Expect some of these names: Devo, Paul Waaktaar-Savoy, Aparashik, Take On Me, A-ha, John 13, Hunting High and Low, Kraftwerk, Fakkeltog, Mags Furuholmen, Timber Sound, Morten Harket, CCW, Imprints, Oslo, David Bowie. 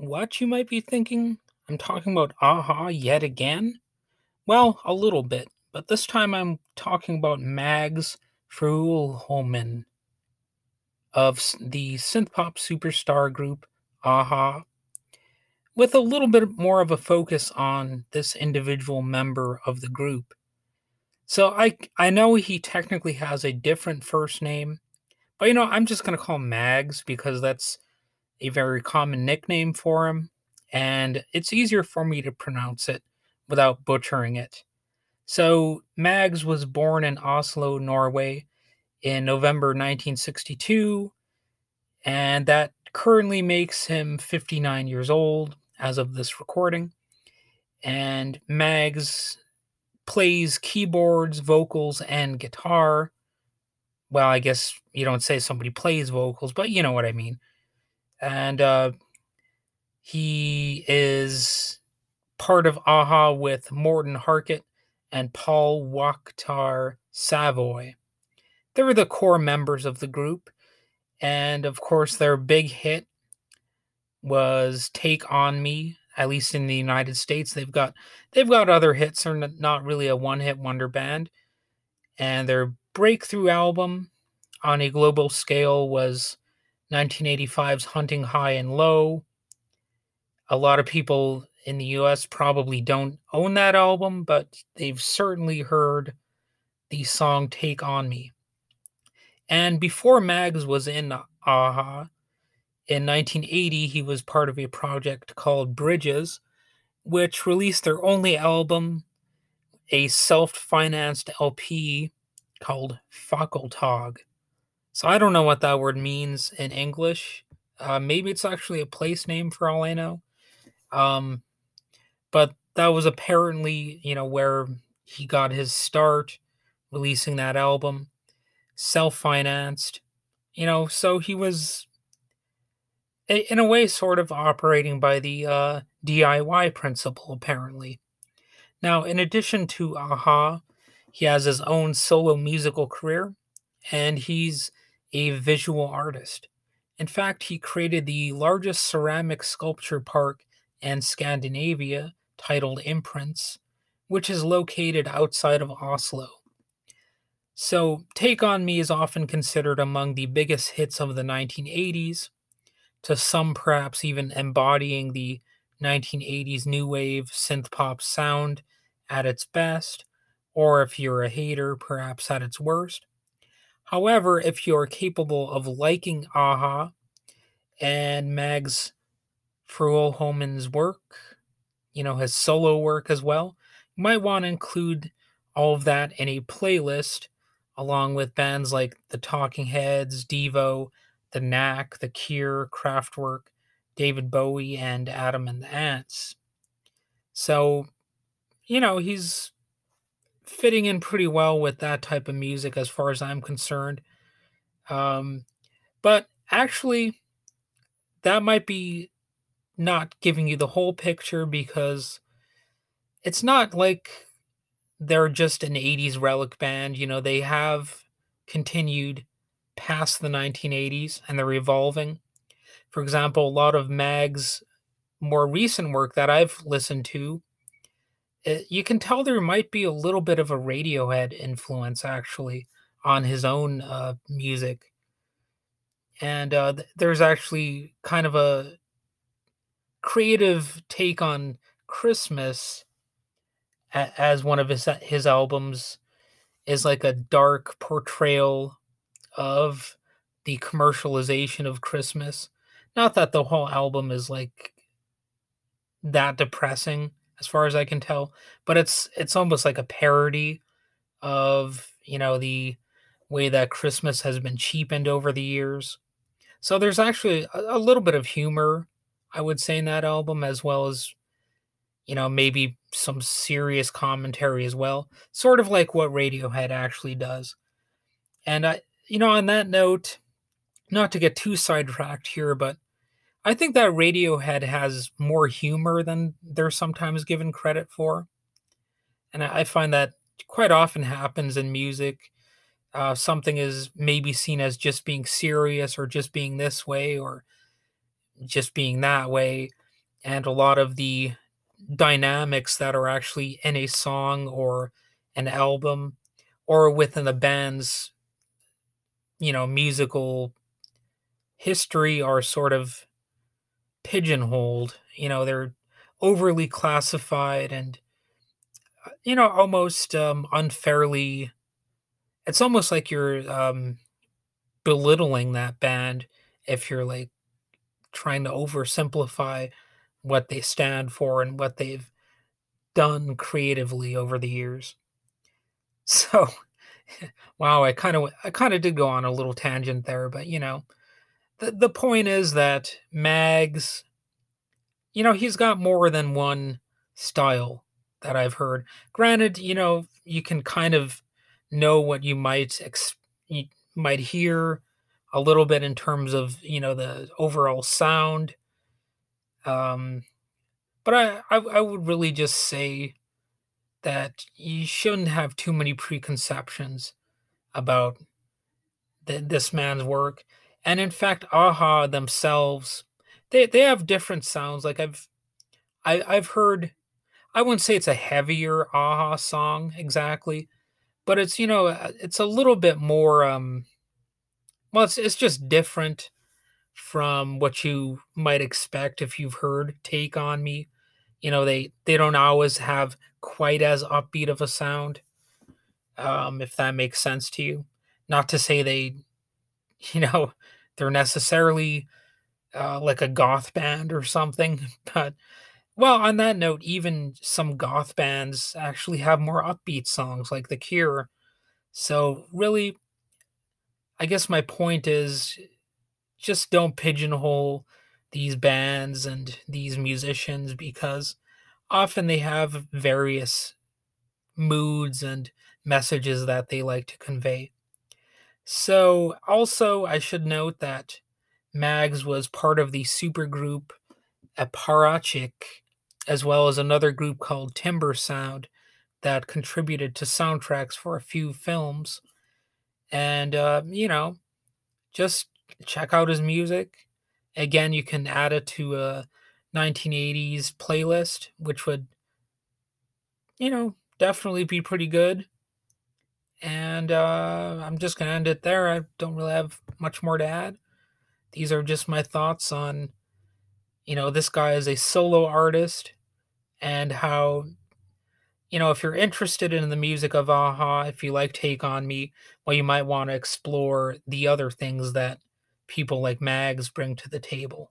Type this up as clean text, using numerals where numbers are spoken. What, you might be thinking? I'm talking about A-ha yet again? Well, a little bit, but this time I'm talking about Mags Furuholmen of the synthpop superstar group A-ha, with a little bit more of a focus on this individual member of the group. So I know he technically has a different first name, but you know, I'm just going to call him Mags because that's a very common nickname for him, and it's easier for me to pronounce it without butchering it. So Mags was born in Oslo, Norway in November 1962, and that currently makes him 59 years old as of this recording. And Mags plays keyboards, vocals, and guitar. Well, I guess you don't say somebody plays vocals, but you know what I mean. And he is part of A-ha with Morten Harket and Paul Waaktaar-Savoy. They were the core members of the group. And of course, their big hit was Take On Me, at least in the United States. They've got other hits. They're not really a one-hit wonder band. And their breakthrough album on a global scale was 1985's Hunting High and Low. A lot of people in the US probably don't own that album, but they've certainly heard the song Take On Me. And before Mags was in A-ha, in 1980, he was part of a project called Bridges, which released their only album, a self-financed LP called Fakkeltog. So I don't know what that word means in English. Maybe it's actually a place name for all I know. But that was apparently, you know, where he got his start releasing that album. Self-financed, you know, so he was, in a way, sort of operating by the DIY principle, apparently. Now, in addition to A-ha, he has his own solo musical career, and he's a visual artist. In fact, he created the largest ceramic sculpture park in Scandinavia, titled Imprints, which is located outside of Oslo. So, Take On Me is often considered among the biggest hits of the 1980s, to some perhaps even embodying the 1980s new wave synth-pop sound at its best, or if you're a hater, perhaps at its worst. However, if you're capable of liking A-ha and Mags Furuholmen's work, you know, his solo work as well, you might want to include all of that in a playlist, along with bands like the Talking Heads, Devo, The Knack, The Cure, Kraftwerk, David Bowie, and Adam and the Ants. So, you know, he's fitting in pretty well with that type of music as far as I'm concerned. But actually, that might be not giving you the whole picture, because it's not like they're just an 80s relic band. You know, they have continued past the 1980s, and they're evolving. For example, a lot of Mags' more recent work that I've listened to, you can tell there might be a little bit of a Radiohead influence, actually, on his own music. And there's actually kind of a creative take on Christmas, as one of his albums is like a dark portrayal of the commercialization of Christmas. Not that the whole album is like that depressing, as far as I can tell, but it's almost like a parody of, you know, the way that Christmas has been cheapened over the years. So there's actually a little bit of humor, I would say, in that album, as well as, you know, maybe some serious commentary as well, sort of like what Radiohead actually does. And I, you know, on that note, not to get too sidetracked here, but I think that Radiohead has more humor than they're sometimes given credit for. And I find that quite often happens in music. Something is maybe seen as just being serious, or just being this way, or just being that way. and a lot of the dynamics that are actually in a song or an album or within the band's, you know, musical history are sort of pigeonholed. You know, they're overly classified and, you know, almost unfairly. It's almost like you're belittling that band if you're like trying to oversimplify what they stand for and what they've done creatively over the years. So, wow, I kind of did go on a little tangent there, but you know, the point is that Mags, you know, he's got more than one style that I've heard. Granted, you know, you can kind of know what you might hear a little bit in terms of, you know, the overall sound. But I would really just say that you shouldn't have too many preconceptions about this man's work. And in fact, A-ha themselves, they have different sounds. Like I've heard, I wouldn't say it's a heavier A-ha song exactly, but it's, you know, it's a little bit more, well, it's just different from what you might expect if you've heard Take On Me. You know, they don't always have quite as upbeat of a sound, if that makes sense to you. Not to say they, you know, they're necessarily like a goth band or something, but, well, on that note, even some goth bands actually have more upbeat songs, like The Cure. So really, I guess my point is, just don't pigeonhole these bands and these musicians, because often they have various moods and messages that they like to convey. So also I should note that Mags was part of the supergroup Aparashik, as well as another group called Timber Sound that contributed to soundtracks for a few films. And, you know, just check out his music. Again, you can add it to a 1980s playlist, which would, you know, definitely be pretty good. And I'm just going to end it there. I don't really have much more to add. These are just my thoughts on, you know, this guy is a solo artist, and how, you know, if you're interested in the music of A-ha, if you like Take On Me, well, you might want to explore the other things that people like Mags bring to the table.